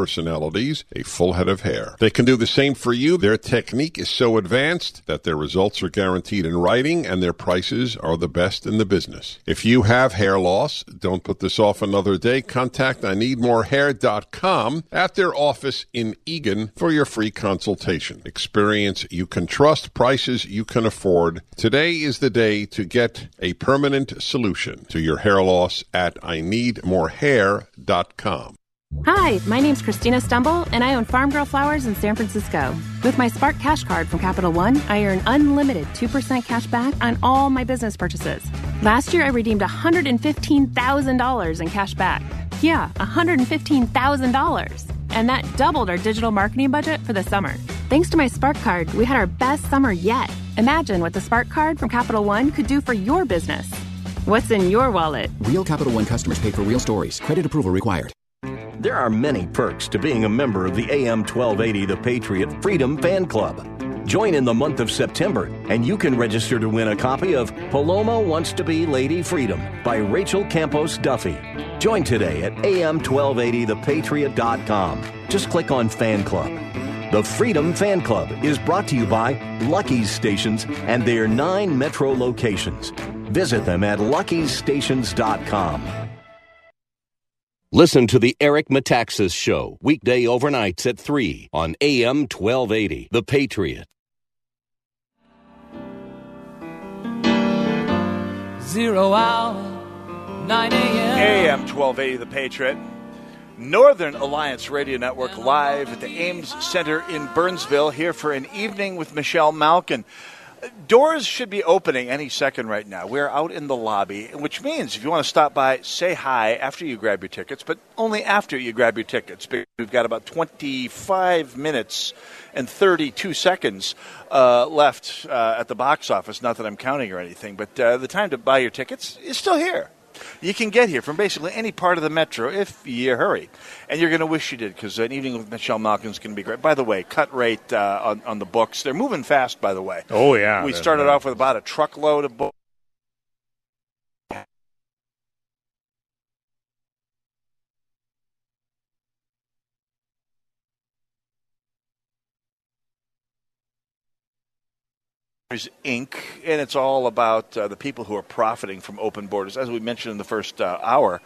personalities, a full head of hair. They can do the same for you. Their technique is so advanced that their results are guaranteed in writing and their prices are the best in the business. If you have hair loss, don't put this off another day. Contact I need more hair dot com at their office in Eagan for your free consultation. Experience you can trust, prices you can afford. Today is the day to get a permanent solution to your hair loss at I need more hair dot com. Hi, my name's Christina Stumble, and I own Farm Girl Flowers in San Francisco. With my Spark Cash Card from Capital One, I earn unlimited two percent cash back on all my business purchases. Last year, I redeemed one hundred fifteen thousand dollars in cash back. Yeah, one hundred fifteen thousand dollars. And that doubled our digital marketing budget for the summer. Thanks to my Spark Card, we had our best summer yet. Imagine what the Spark Card from Capital One could do for your business. What's in your wallet? Real Capital One customers pay for real stories. Credit approval required. There are many perks to being a member of the A M twelve eighty The Patriot Freedom Fan Club. Join in the month of September, and you can register to win a copy of Paloma Wants to Be Lady Freedom by Rachel Campos Duffy. Join today at A M twelve eighty the patriot dot com. Just click on Fan Club. The Freedom Fan Club is brought to you by Lucky's Stations and their nine metro locations. Visit them at Lucky's Stations dot com. Listen to the Eric Metaxas Show, weekday overnights at three on A M twelve eighty, The Patriot. Zero hour, nine a.m. A M twelve eighty, The Patriot. Northern Alliance Radio Network live at the Ames Center in Burnsville, here for an evening with Michelle Malkin. Doors should be opening any second right now. We're out in the lobby, which means if you want to stop by, say hi after you grab your tickets, but only after you grab your tickets. We've got about twenty-five minutes and thirty-two seconds uh, left uh, at the box office. Not that I'm counting or anything, but uh, the time to buy your tickets is still here. You can get here from basically any part of the metro if you hurry. And you're going to wish you did, because an evening with Michelle Malkin is going to be great. By the way, cut rate uh, on, on the books. They're moving fast, by the way. Oh, yeah. We started off with about a truckload of books. Incorporated, and it's all about uh, the people who are profiting from open borders. As we mentioned in the first uh, hour,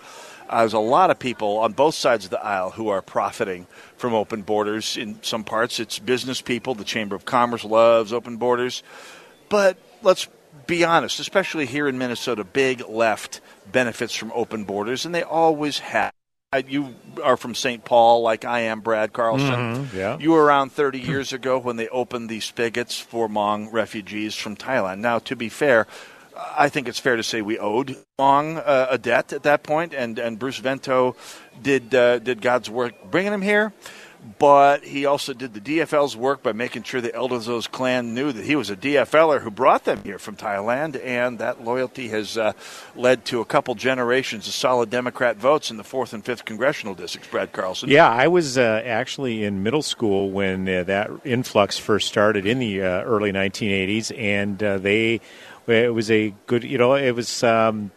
uh, there's a lot of people on both sides of the aisle who are profiting from open borders. In some parts, it's business people. The Chamber of Commerce loves open borders. But let's be honest, especially here in Minnesota, big left benefits from open borders, and they always have. You are from Saint Paul, like I am, Brad Carlson. Mm-hmm, yeah. You were around thirty years ago when they opened the spigots for Hmong refugees from Thailand. Now, to be fair, I think it's fair to say we owed Hmong uh, a debt at that point, and, and Bruce Vento did uh, did God's work bringing him here. But he also did the D F L's work by making sure the Elder's clan knew that he was a D F Ler who brought them here from Thailand, and that loyalty has uh, led to a couple generations of solid Democrat votes in the fourth and fifth congressional districts, Brad Carlson. Yeah, I was uh, actually in middle school when uh, that influx first started in the uh, early nineteen eighties, and uh, they it was a good, you know, it was... Um,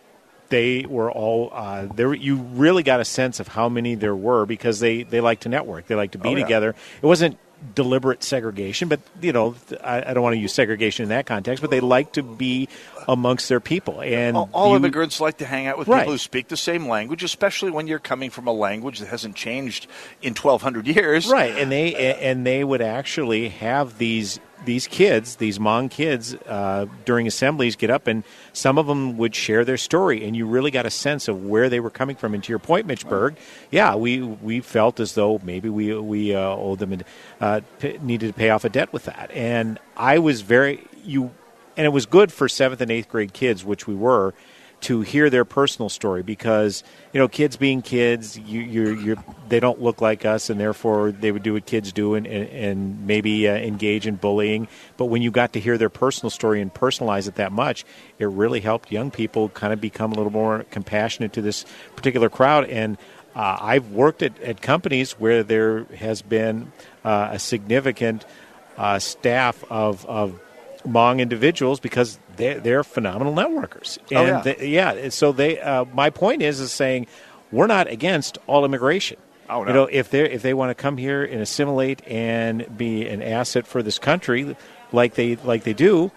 They were all uh, there. You really got a sense of how many there were because they, they like to network. They like to be oh, yeah. together. It wasn't deliberate segregation, but, you know, I, I don't want to use segregation in that context, but they like to be amongst their people. And All, all you, immigrants like to hang out with right. people who speak the same language, especially when you're coming from a language that hasn't changed in twelve hundred years. Right, and they uh, and they would actually have these these kids, these Hmong kids, uh, during assemblies get up, and some of them would share their story, and you really got a sense of where they were coming from. And to your point, Mitch Berg, yeah, we, we felt as though maybe we we uh, owed them and uh, p- needed to pay off a debt with that. And I was very you. And it was good for seventh and eighth grade kids, which we were, to hear their personal story because, you know, kids being kids, you, you're, you're, they don't look like us, and therefore they would do what kids do and, and, and maybe uh, engage in bullying. But when you got to hear their personal story and personalize it that much, it really helped young people kind of become a little more compassionate to this particular crowd. And uh, I've worked at, at companies where there has been uh, a significant uh, staff of of Hmong individuals because they're, they're phenomenal networkers. And oh, yeah. They, yeah, so they. Uh, my point is is saying we're not against all immigration. Oh, no. You know, if they if they want to come here and assimilate and be an asset for this country, like they like they do,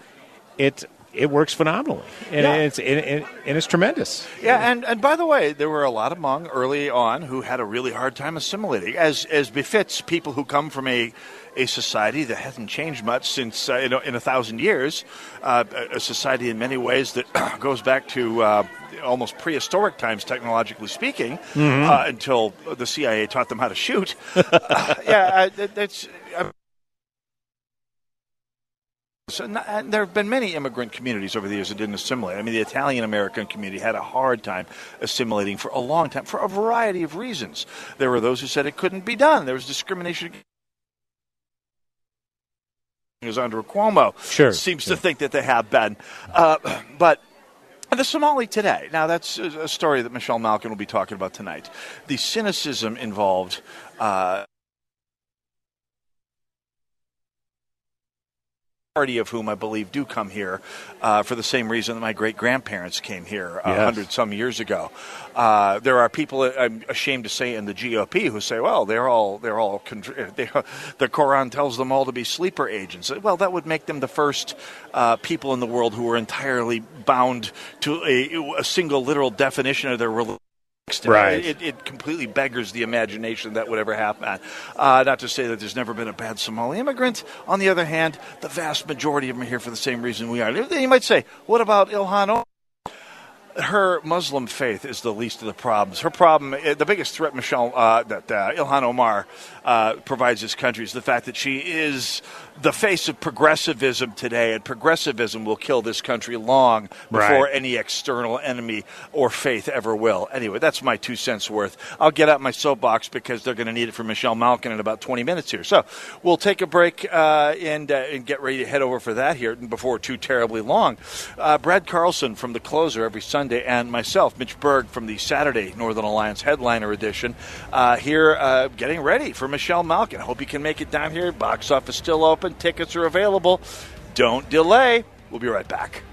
it it works phenomenally, and yeah. it's and, and, and it's tremendous. Yeah, and, and by the way, there were a lot of Hmong early on who had a really hard time assimilating, as as befits people who come from a. A society that hasn't changed much since, uh, you know, in a thousand years, uh, a society in many ways that goes back to uh, almost prehistoric times, technologically speaking, mm-hmm. uh, until the C I A taught them how to shoot. uh, yeah, I, that's. I- So not, there have been many immigrant communities over the years that didn't assimilate. I mean, the Italian-American community had a hard time assimilating for a long time for a variety of reasons. There were those who said it couldn't be done. There was discrimination. Is under Cuomo sure, seems sure. to think that they have been, uh, but the Somali today. Now that's a story that Michelle Malkin will be talking about tonight. The cynicism involved. Uh, majority of whom I believe do come here uh, for the same reason that my great-grandparents came here a hundred yes. some years ago. Uh, there are people, I'm ashamed to say, in the G O P who say, well, they're all, they're all, they, the Quran tells them all to be sleeper agents. Well, that would make them the first uh, people in the world who are entirely bound to a, a single literal definition of their religion. Right. It, it completely beggars the imagination that would ever happen. Uh, not to say that there's never been a bad Somali immigrant. On the other hand, the vast majority of them are here for the same reason we are. You might say, what about Ilhan Omar? Her Muslim faith is the least of the problems. Her problem, the biggest threat Michelle uh, that uh, Ilhan Omar uh, provides this country is the fact that she is the face of progressivism today, and progressivism will kill this country long before right. any external enemy or faith ever will. Anyway, that's my two cents worth. I'll get out my soapbox because they're going to need it for Michelle Malkin in about twenty minutes here. So we'll take a break uh, and, uh, and get ready to head over for that here before too terribly long. Uh, Brad Carlson from The Closer every Sunday. Sunday, and myself, Mitch Berg, from the Saturday Northern Alliance Headliner Edition, uh, here uh, getting ready for Michelle Malkin. I hope you can make it down here. Box office still open. Tickets are available. Don't delay. We'll be right back.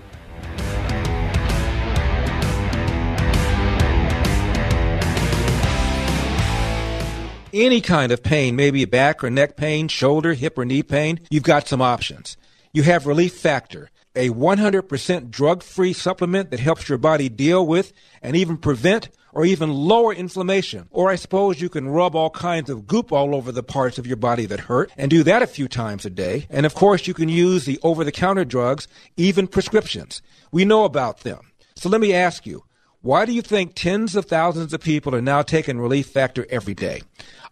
Any kind of pain, maybe back or neck pain, shoulder, hip or knee pain, you've got some options. You have Relief Factor, a one hundred percent drug-free supplement that helps your body deal with and even prevent or even lower inflammation. Or I suppose you can rub all kinds of goop all over the parts of your body that hurt and do that a few times a day. And, of course, you can use the over-the-counter drugs, even prescriptions. We know about them. So let me ask you, why do you think tens of thousands of people are now taking Relief Factor every day?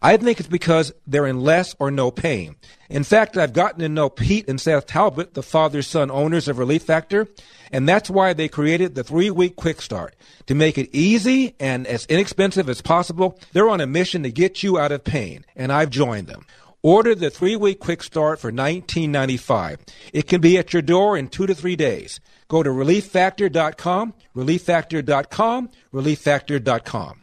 I think it's because they're in less or no pain. In fact, I've gotten to know Pete and Seth Talbot, the father-son owners of Relief Factor, and that's why they created the three-week quick start. To make it easy and as inexpensive as possible, they're on a mission to get you out of pain, and I've joined them. Order the three-week quick start for nineteen ninety-five dollars. It can be at your door in two to three days. Go to relief factor dot com, relief factor dot com, relief factor dot com.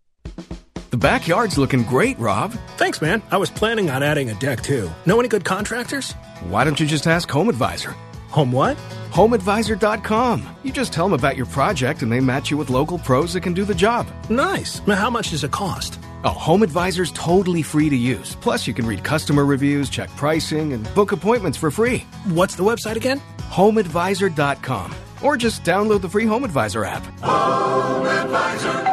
The backyard's looking great, Rob. Thanks, man. I was planning on adding a deck, too. Know any good contractors? Why don't you just ask HomeAdvisor? Home what? home advisor dot com. You just tell them about your project, and they match you with local pros that can do the job. Nice. Now, how much does it cost? Oh, HomeAdvisor's totally free to use. Plus, you can read customer reviews, check pricing, and book appointments for free. What's the website again? home advisor dot com. Or just download the free HomeAdvisor app. HomeAdvisor.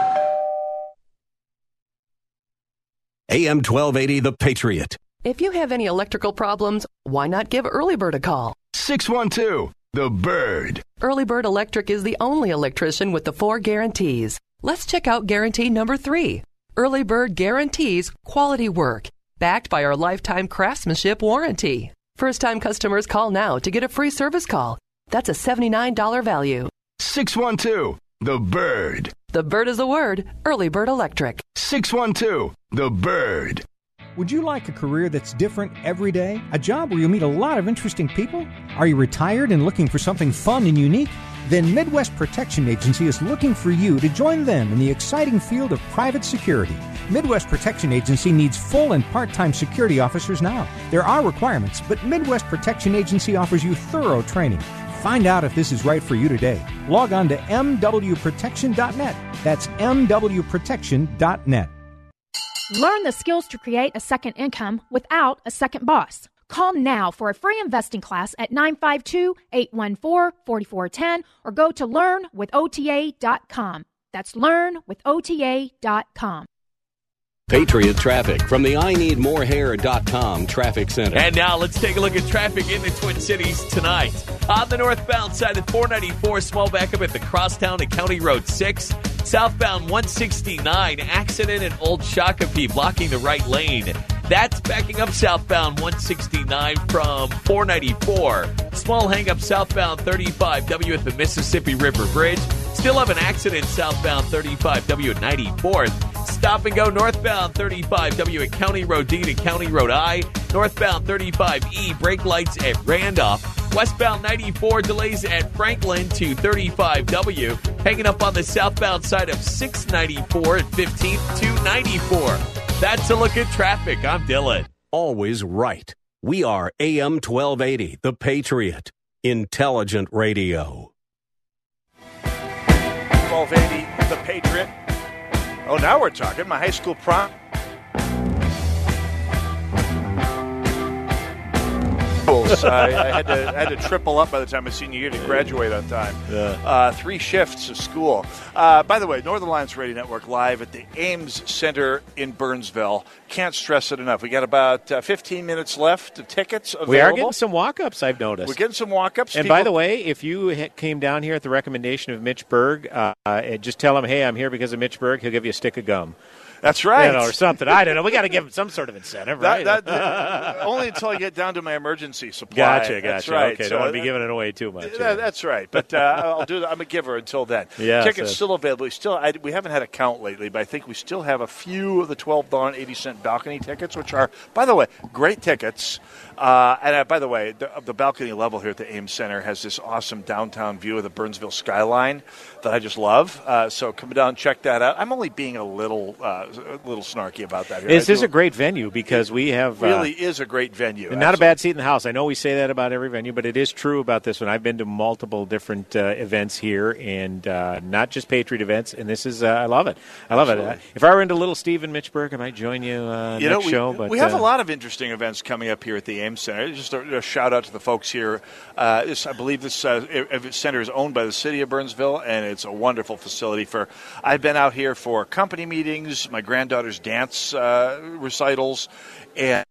A M twelve eighty, The Patriot. If you have any electrical problems, why not give Early Bird a call? six one two, The Bird. Early Bird Electric is the only electrician with the four guarantees. Let's check out guarantee number three. Early Bird guarantees quality work, backed by our lifetime craftsmanship warranty. First-time customers call now to get a free service call. That's a seventy-nine dollars value. six one two, The Bird. The Bird is the word. Early Bird Electric. six one two, The Bird. Would you like a career that's different every day? A job where you meet a lot of interesting people? Are you retired and looking for something fun and unique? Then Midwest Protection Agency is looking for you to join them in the exciting field of private security. Midwest Protection Agency needs full and part-time security officers now. There are requirements, but Midwest Protection Agency offers you thorough training. Find out if this is right for you today. Log on to m w protection dot net. That's m w protection dot net. Learn the skills to create a second income without a second boss. Call now for a free investing class at nine five two, eight one four, four four one zero or go to learn with O T A dot com. That's learn with O T A dot com. Patriot Traffic from the I Need More Hair dot com Traffic Center. And now let's take a look at traffic in the Twin Cities tonight. On the northbound side at four ninety-four, small backup at the crosstown at County Road six. Southbound one sixty-nine, accident at Old Shakopee blocking the right lane. That's backing up southbound one sixty-nine from four ninety-four. Small hang-up southbound thirty-five W at the Mississippi River Bridge. Still have an accident southbound thirty-five W at ninety-fourth. Stop and go northbound thirty-five W at County Road D to County Road I. Northbound thirty-five E, brake lights at Randolph. Westbound ninety-four, delays at Franklin to thirty-five W. Hanging up on the southbound side of six ninety-four at fifteenth to ninety-four. That's a look at traffic. I'm Dylan. Always right. We are A M twelve eighty, The Patriot. Intelligent radio. twelve eighty, The Patriot. Oh, now we're talking. My high school prom. I, I, had to, I had to triple up by the time my senior year to graduate on time. Yeah. Uh, three shifts of school. Uh, by the way, Northern Alliance Radio Network live at the Ames Center in Burnsville. Can't stress it enough. We got about uh, fifteen minutes left of tickets available. We are getting some walk-ups, I've noticed. We're getting some walk-ups. And people, by the way, if you came down here at the recommendation of Mitch Berg, uh, just tell him, hey, I'm here because of Mitch Berg. He'll give you a stick of gum. That's right. You know, or something. I don't know. We got to give them some sort of incentive, right? That, that, only until I get down to my emergency supply. Gotcha, gotcha. That's right. Okay, so don't want to be giving it away too much. That, right. That's right. But uh, I'll do that. I'm a giver until then. Yeah, tickets so. Still available. We still I, we haven't had a count lately, but I think we still have a few of the twelve dollars and eighty cents balcony tickets, which are, by the way, great tickets. Uh, and uh, by the way, the, the balcony level here at the Ames Center has this awesome downtown view of the Burnsville skyline that I just love. Uh, so come down, check that out. I'm only being a little uh, a little snarky about that here. This is a great venue because we have... It really uh, is a great venue. And not a bad seat in the house. I know we say that about every venue, but it is true about this one. I've been to multiple different uh, events here, and uh, not just Patriot events, and this is... Uh, I love it. I love Absolutely. It. Uh, if I were into Little Steve and Mitch Berg, I might join you, uh, you next know, we, show. But, we have uh, a lot of interesting events coming up here at the Ames Center. Just a, a shout out to the folks here. Uh, this, I believe this uh, center is owned by the city of Burnsville, and it's a wonderful facility for. I've been out here for company meetings, my granddaughter's dance uh, recitals, and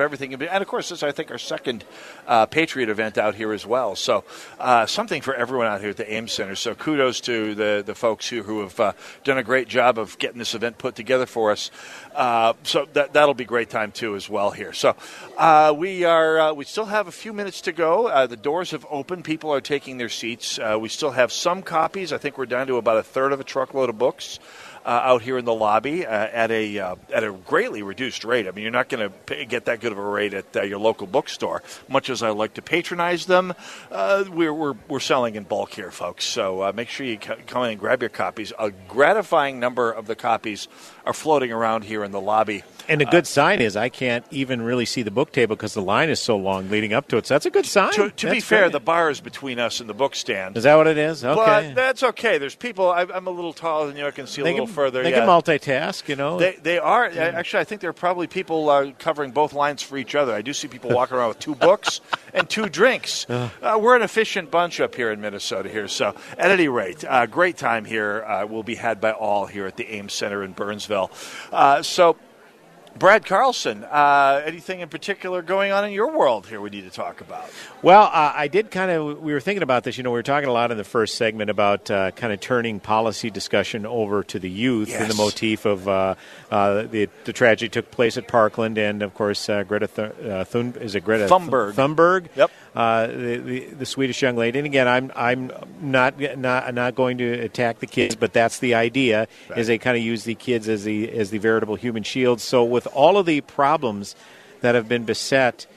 everything. And of course, this is, I think, our second uh, Patriot event out here as well. So uh, something for everyone out here at the Ames Center. So kudos to the, the folks who, who have uh, done a great job of getting this event put together for us. Uh, so that, that'll be a great time, too, as well here. So uh, we are uh, we still have a few minutes to go. Uh, the doors have opened. People are taking their seats. Uh, we still have some copies. I think we're down to about a third of a truckload of books. Uh, out here in the lobby uh, at a uh, at a greatly reduced rate. I mean, you're not going to get that good of a rate at uh, your local bookstore. Much as I like to patronize them, uh, we're, we're we're selling in bulk here, folks. So uh, make sure you c- come in and grab your copies. A gratifying number of the copies are floating around here in the lobby. And a good uh, sign is I can't even really see the book table because the line is so long leading up to it. So that's a good sign. To, to be fair, great. The bar is between us and the book stand. Is that what it is? Okay. But that's okay. There's people. I, I'm a little taller than you. I can see they a little can, further. They yeah. can multitask, you know. They they are. Yeah. Actually, I think there are probably people uh, covering both lines for each other. I do see people walking around with two books and two drinks. Uh, we're an efficient bunch up here in Minnesota here. So at any rate, uh, great time here uh, will be had by all here at the Ames Center in Burnsville. Uh, so... Brad Carlson, uh, anything in particular going on in your world here we need to talk about? Well, uh, I did kind of, we were thinking about this. You know, we were talking a lot in the first segment about uh, kind of turning policy discussion over to the youth yes. and the motif of uh, uh, the, the tragedy took place at Parkland. And, of course, uh, Greta Th- uh, Thun, is it Greta Thunberg? Thunberg. Yep. Uh, the, the, the Swedish young lady. And again, I'm I'm not not not going to attack the kids, but that's the idea, right. is they kind of use the kids as the as the veritable human shield. So with all of the problems that have been beset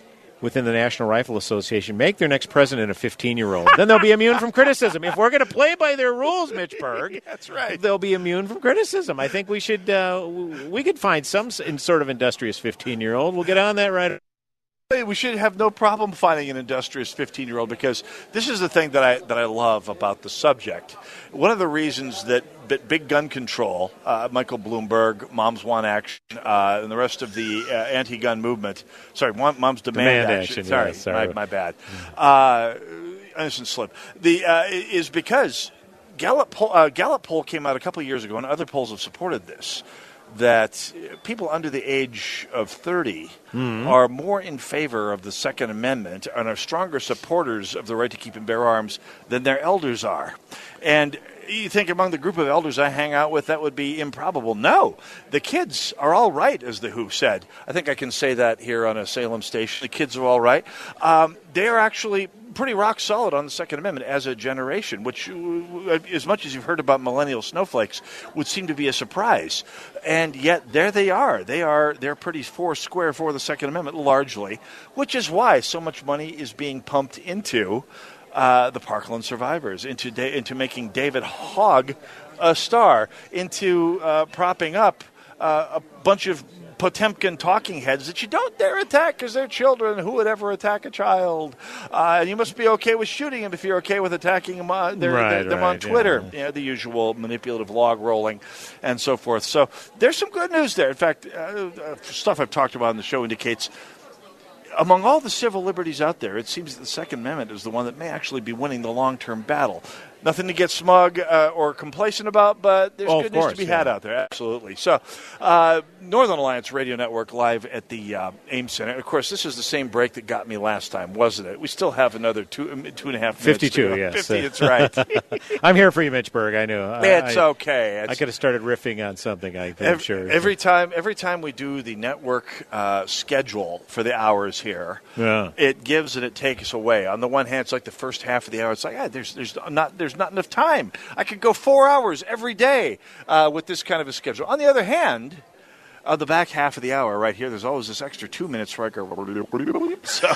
within the National Rifle Association, make their next president a fifteen-year-old. Then they'll be immune from criticism. If we're going to play by their rules, Mitch Berg, that's right. They'll be immune from criticism. I think we should uh, we could find some sort of industrious fifteen-year-old. We'll get on that right away. We should have no problem finding an industrious fifteen-year-old because this is the thing that I that I love about the subject. One of the reasons that But big gun control, uh, Michael Bloomberg, Moms Want Action, uh, and the rest of the uh, anti-gun movement. Sorry, Moms Demand, Demand Action. action. Sorry, yeah, sorry. My, my bad. Uh, innocent slip. The uh, is because Gallup poll, uh, Gallup poll came out a couple of years ago, and other polls have supported this, that people under the age of thirty mm-hmm. are more in favor of the Second Amendment and are stronger supporters of the right to keep and bear arms than their elders are. And you think among the group of elders I hang out with, that would be improbable. No, the kids are all right, as the W H O said. I think I can say that here on a Salem station. The kids are all right. Um, they are actually pretty rock solid on the Second Amendment as a generation, which, as much as you've heard about millennial snowflakes, would seem to be a surprise. And yet there they are. They are they're pretty four square for the Second Amendment largely, which is why so much money is being pumped into Uh, the Parkland survivors, into da- into making David Hogg a star, into uh, propping up uh, a bunch of Potemkin talking heads that you don't dare attack because they're children. Who would ever attack a child? Uh, and you must be okay with shooting them if you're okay with attacking them on, they're, right, they're, right, them on Twitter. Yeah. You know, the usual manipulative log rolling and so forth. So there's some good news there. In fact, uh, stuff I've talked about on the show indicates among all the civil liberties out there, it seems that the Second Amendment is the one that may actually be winning the long-term battle. Nothing to get smug uh, or complacent about, but there's oh, good course, news to be yeah. had out there. Absolutely. So, uh, Northern Alliance Radio Network live at the uh, Ames Center. Of course, this is the same break that got me last time, wasn't it? We still have another two, two and a half minutes. fifty-two, yes. fifty, it's right. I'm here for you, Mitch Berg. I knew. It's I, okay. It's, I could have started riffing on something, I'm every, sure. Every time, every time we do the network uh, schedule for the hours here, yeah. it gives and it takes away. On the one hand, it's like the first half of the hour. It's like, ah, there's, there's not... There's There's not enough time. I could go four hours every day uh, with this kind of a schedule. On the other hand, uh, the back half of the hour right here, there's always this extra two minutes where I go. So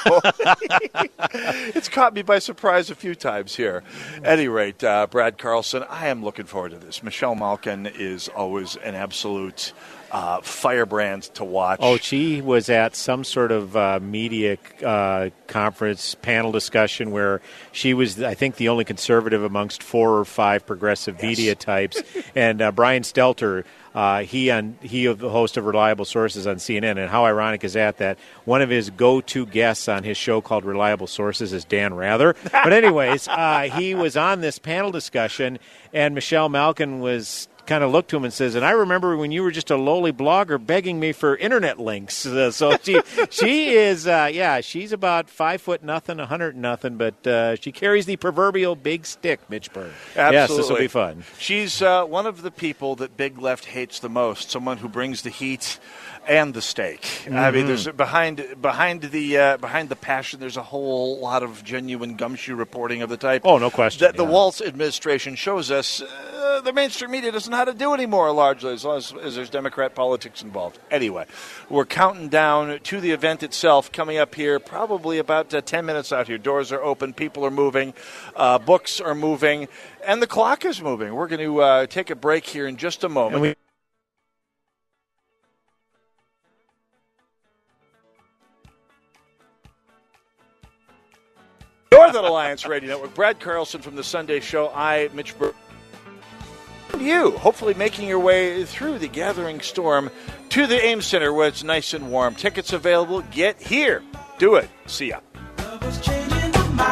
it's caught me by surprise a few times here. At any rate, uh, Brad Carlson, I am looking forward to this. Michelle Malkin is always an absolute uh, firebrand to watch. Oh, she was at some sort of uh, media uh, conference panel discussion where she was, I think, the only conservative amongst four or five progressive yes. media types. And uh, Brian Stelter, uh, he on he of the host of Reliable Sources on C N N. And how ironic is that that one of his go-to guests on his show called Reliable Sources is Dan Rather. But anyways, uh, he was on this panel discussion, and Michelle Malkin was kind of looked to him and says, and I remember when you were just a lowly blogger begging me for internet links. Uh, so she she is, uh, yeah, she's about five foot nothing, a hundred nothing, but uh, she carries the proverbial big stick, Mitch Berg. Absolutely. Yes, this will be fun. She's uh, one of the people that Big Left hates the most, someone who brings the heat and the steak. Mm-hmm. I mean, there's behind behind the uh, behind the passion. There's a whole lot of genuine gumshoe reporting of the type. Oh, no question. That yeah. the Waltz administration shows us uh, the mainstream media doesn't know how to do anymore. Largely, as long as, as there's Democrat politics involved. Anyway, we're counting down to the event itself coming up here. Probably about uh, ten minutes out here. Doors are open. People are moving. Uh, books are moving, and the clock is moving. We're going to uh, take a break here in just a moment. Northern Alliance Radio Network. Brad Carlson from the Sunday Show. I, Mitch Berg. You, hopefully making your way through the gathering storm to the Ames Center where it's nice and warm. Tickets available. Get here. Do it. See ya.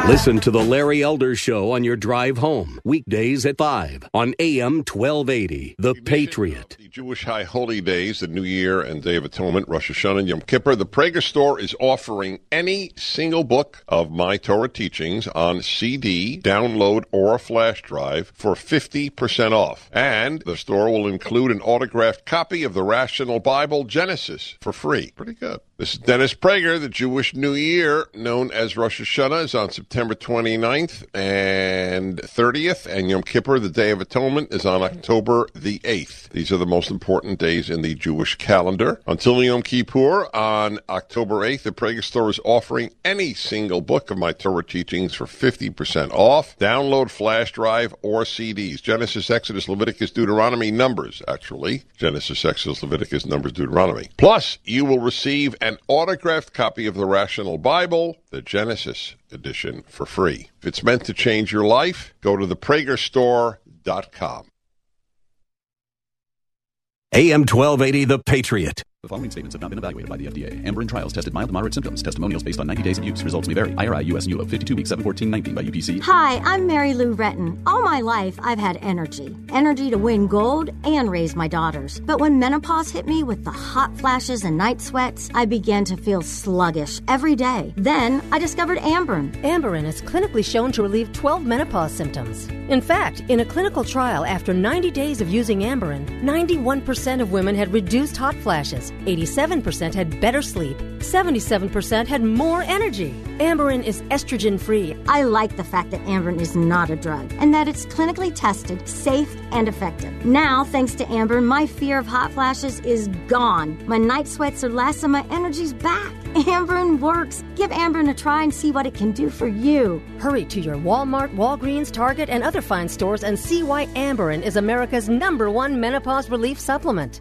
Listen to the Larry Elder Show on your drive home. Weekdays at five on A M twelve eighty. The Patriot. The Jewish High Holy Days, the New Year and Day of Atonement, Rosh Hashanah and Yom Kippur. The Prager Store is offering any single book of my Torah teachings on C D, download, or a flash drive for fifty percent off. And the store will include an autographed copy of the Rational Bible Genesis for free. Pretty good. This is Dennis Prager. The Jewish New Year, known as Rosh Hashanah, is on September twenty-ninth and thirtieth, and Yom Kippur, the Day of Atonement, is on October the eighth. These are the most important days in the Jewish calendar. Until Yom Kippur, on October eighth, the Prager Store is offering any single book of my Torah teachings for fifty percent off. Download flash drive or C Ds. Genesis, Exodus, Leviticus, Deuteronomy, Numbers, actually. Genesis, Exodus, Leviticus, Numbers, Deuteronomy. Plus, you will receive an autographed copy of the Rational Bible, the Genesis edition, for free. If it's meant to change your life, go to the prager store dot com. A M twelve eighty, The Patriot. The following statements have not been evaluated by the F D A. Amberin trials tested mild to moderate symptoms. Testimonials based on ninety days of use. Results may vary. I R I U S N U L O fifty-two week seven fourteen nineteen by U P C. Hi, I'm Mary Lou Retton. All my life, I've had energy. Energy to win gold and raise my daughters. But when menopause hit me with the hot flashes and night sweats, I began to feel sluggish every day. Then I discovered Amberin. Amberin is clinically shown to relieve twelve menopause symptoms. In fact, in a clinical trial, after ninety days of using Amberin, ninety-one percent of women had reduced hot flashes. eighty-seven percent had better sleep. seventy-seven percent had more energy. Amberin is estrogen-free. I like the fact that Amberin is not a drug and that it's clinically tested, safe, and effective. Now, thanks to Amberin, my fear of hot flashes is gone. My night sweats are less and my energy's back. Amberin works. Give Amberin a try and see what it can do for you. Hurry to your Walmart, Walgreens, Target, and other fine stores and see why Amberin is America's number one menopause relief supplement.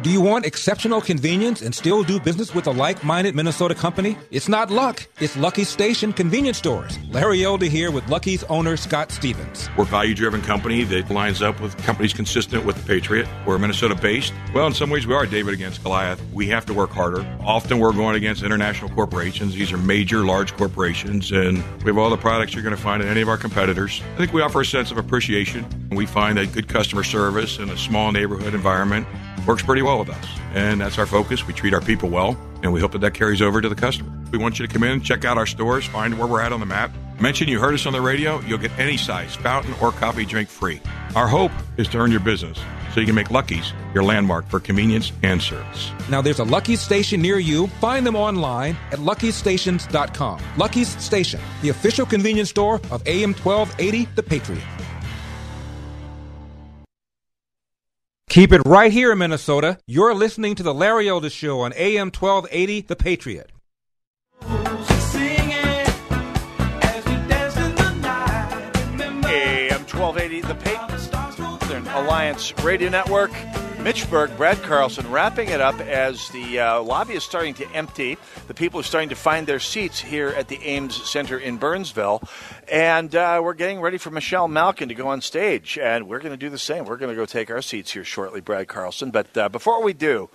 Do you want exceptional convenience and still do business with a like-minded Minnesota company? It's not luck. It's Lucky's Station Convenience Stores. Larry Elder here with Lucky's owner, Scott Stevens. We're a value-driven company that lines up with companies consistent with the Patriot. We're Minnesota-based. Well, in some ways, we are David against Goliath. We have to work harder. Often, we're going against international corporations. These are major, large corporations, and we have all the products you're going to find in any of our competitors. I think we offer a sense of appreciation. We find that good customer service in a small neighborhood environment works pretty well with us. And that's our focus. We treat our people well, and we hope that that carries over to the customer. We want you to come in, check out our stores, find where we're at on the map. Mention you heard us on the radio, you'll get any size, fountain, or coffee drink free. Our hope is to earn your business so you can make Lucky's your landmark for convenience and service. Now there's a Lucky's Station near you. Find them online at lucky's stations dot com. Lucky's Station, the official convenience store of A M twelve eighty, The Patriot. Keep it right here in Minnesota. You're listening to The Larry Elder Show on A M twelve eighty, The Patriot. A M twelve eighty, The Patriot, Northern Alliance Radio Network. Mitch Berg, Brad Carlson, wrapping it up as the uh, lobby is starting to empty. The people are starting to find their seats here at the Ames Center in Burnsville. And uh, we're getting ready for Michelle Malkin to go on stage. And we're going to do the same. We're going to go take our seats here shortly, Brad Carlson. But uh, before we do,